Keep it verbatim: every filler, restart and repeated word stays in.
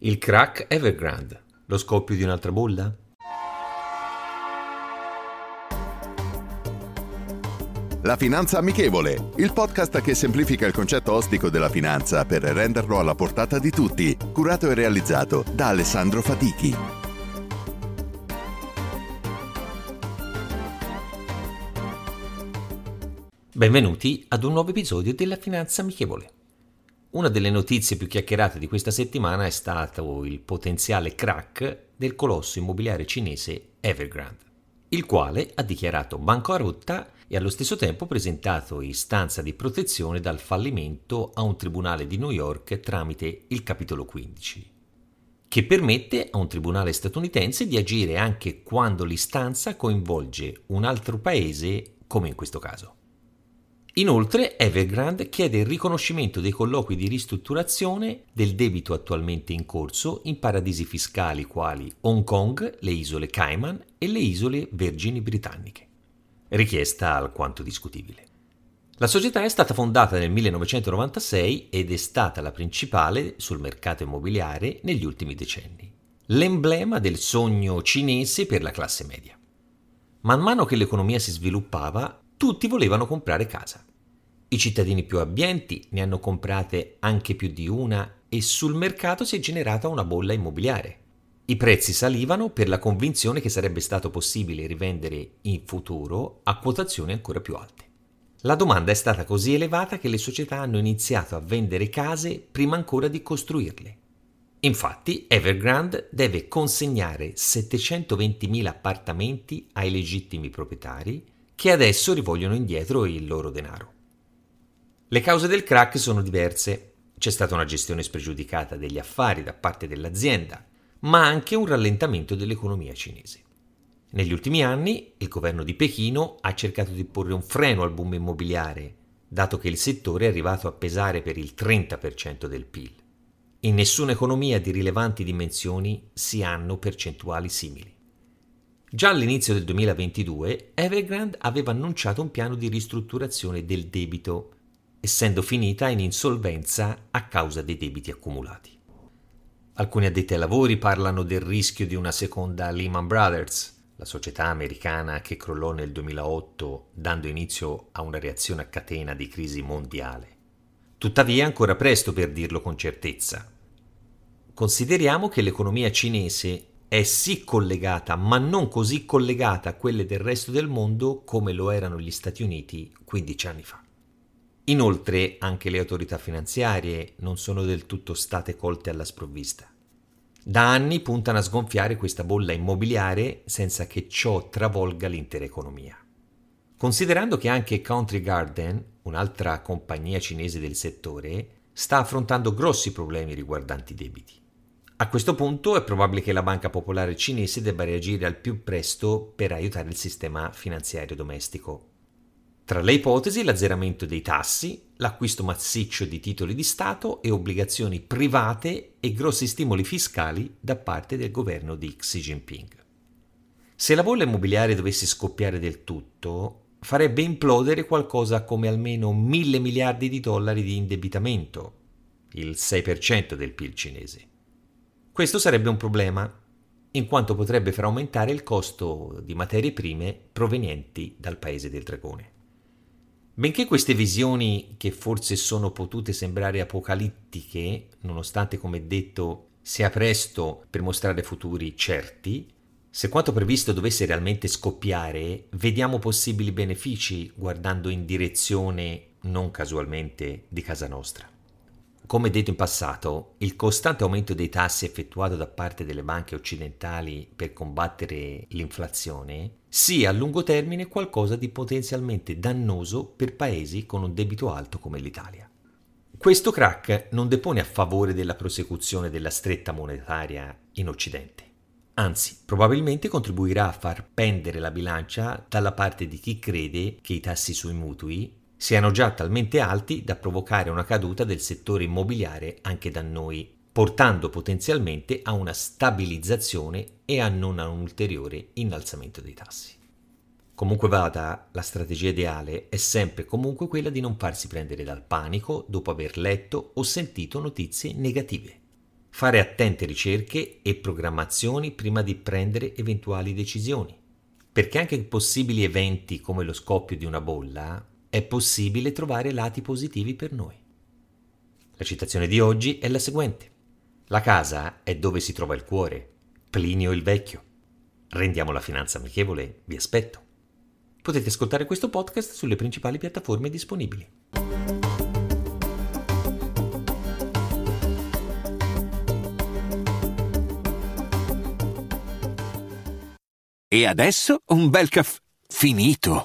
Il crack Evergrande, lo scoppio di un'altra bolla? La Finanza Amichevole, il podcast che semplifica il concetto ostico della finanza per renderlo alla portata di tutti, curato e realizzato da Alessandro Fatichi. Benvenuti ad un nuovo episodio della Finanza Amichevole. Una delle notizie più chiacchierate di questa settimana è stato il potenziale crack del colosso immobiliare cinese Evergrande, il quale ha dichiarato bancarotta e allo stesso tempo presentato istanza di protezione dal fallimento a un tribunale di New York tramite il capitolo quindici, che permette a un tribunale statunitense di agire anche quando l'istanza coinvolge un altro paese, come in questo caso. Inoltre, Evergrande chiede il riconoscimento dei colloqui di ristrutturazione del debito attualmente in corso in paradisi fiscali quali Hong Kong, le isole Cayman e le isole Vergini Britanniche. Richiesta alquanto discutibile. La società è stata fondata nel millenovecentonovantasei ed è stata la principale sul mercato immobiliare negli ultimi decenni, l'emblema del sogno cinese per la classe media. Man mano che l'economia si sviluppava, tutti volevano comprare casa. I cittadini più abbienti ne hanno comprate anche più di una e sul mercato si è generata una bolla immobiliare. I prezzi salivano per la convinzione che sarebbe stato possibile rivendere in futuro a quotazioni ancora più alte. La domanda è stata così elevata che le società hanno iniziato a vendere case prima ancora di costruirle. Infatti, Evergrande deve consegnare settecentoventimila appartamenti ai legittimi proprietari che adesso rivogliono indietro il loro denaro. Le cause del crack sono diverse. C'è stata una gestione spregiudicata degli affari da parte dell'azienda, ma anche un rallentamento dell'economia cinese. Negli ultimi anni il governo di Pechino ha cercato di porre un freno al boom immobiliare, dato che il settore è arrivato a pesare per il trenta per cento del P I L. In nessuna economia di rilevanti dimensioni si hanno percentuali simili. Già all'inizio del duemilaventidue Evergrande aveva annunciato un piano di ristrutturazione del debito, essendo finita in insolvenza a causa dei debiti accumulati. Alcuni addetti ai lavori parlano del rischio di una seconda Lehman Brothers, la società americana che crollò nel duemilaotto, dando inizio a una reazione a catena di crisi mondiale. Tuttavia è ancora presto per dirlo con certezza. Consideriamo che l'economia cinese è sì collegata, ma non così collegata a quelle del resto del mondo come lo erano gli Stati Uniti quindici anni fa. Inoltre, anche le autorità finanziarie non sono del tutto state colte alla sprovvista. Da anni puntano a sgonfiare questa bolla immobiliare senza che ciò travolga l'intera economia. Considerando che anche Country Garden, un'altra compagnia cinese del settore, sta affrontando grossi problemi riguardanti i debiti. A questo punto è probabile che la Banca Popolare Cinese debba reagire al più presto per aiutare il sistema finanziario domestico. Tra le ipotesi, l'azzeramento dei tassi, l'acquisto massiccio di titoli di Stato e obbligazioni private e grossi stimoli fiscali da parte del governo di Xi Jinping. Se la bolla immobiliare dovesse scoppiare del tutto, farebbe implodere qualcosa come almeno mille miliardi di dollari di indebitamento, il sei per cento del P I L cinese. Questo sarebbe un problema, in quanto potrebbe far aumentare il costo di materie prime provenienti dal paese del dragone. Benché queste visioni, che forse sono potute sembrare apocalittiche, nonostante, come detto, sia presto per mostrare futuri certi, se quanto previsto dovesse realmente scoppiare, vediamo possibili benefici guardando in direzione, non casualmente, di casa nostra. Come detto in passato, il costante aumento dei tassi effettuato da parte delle banche occidentali per combattere l'inflazione sia a lungo termine qualcosa di potenzialmente dannoso per paesi con un debito alto come l'Italia. Questo crack non depone a favore della prosecuzione della stretta monetaria in Occidente. Anzi, probabilmente contribuirà a far pendere la bilancia dalla parte di chi crede che i tassi sui mutui siano già talmente alti da provocare una caduta del settore immobiliare anche da noi, portando potenzialmente a una stabilizzazione e a non a un ulteriore innalzamento dei tassi. Comunque vada, la strategia ideale è sempre e comunque quella di non farsi prendere dal panico dopo aver letto o sentito notizie negative. Fare attente ricerche e programmazioni prima di prendere eventuali decisioni, perché anche possibili eventi come lo scoppio di una bolla è possibile trovare lati positivi per noi. La citazione di oggi è la seguente: la casa è dove si trova il cuore. Plinio il Vecchio. Rendiamo la finanza amichevole, vi aspetto. Potete ascoltare questo podcast sulle principali piattaforme disponibili. E adesso un bel caffè finito.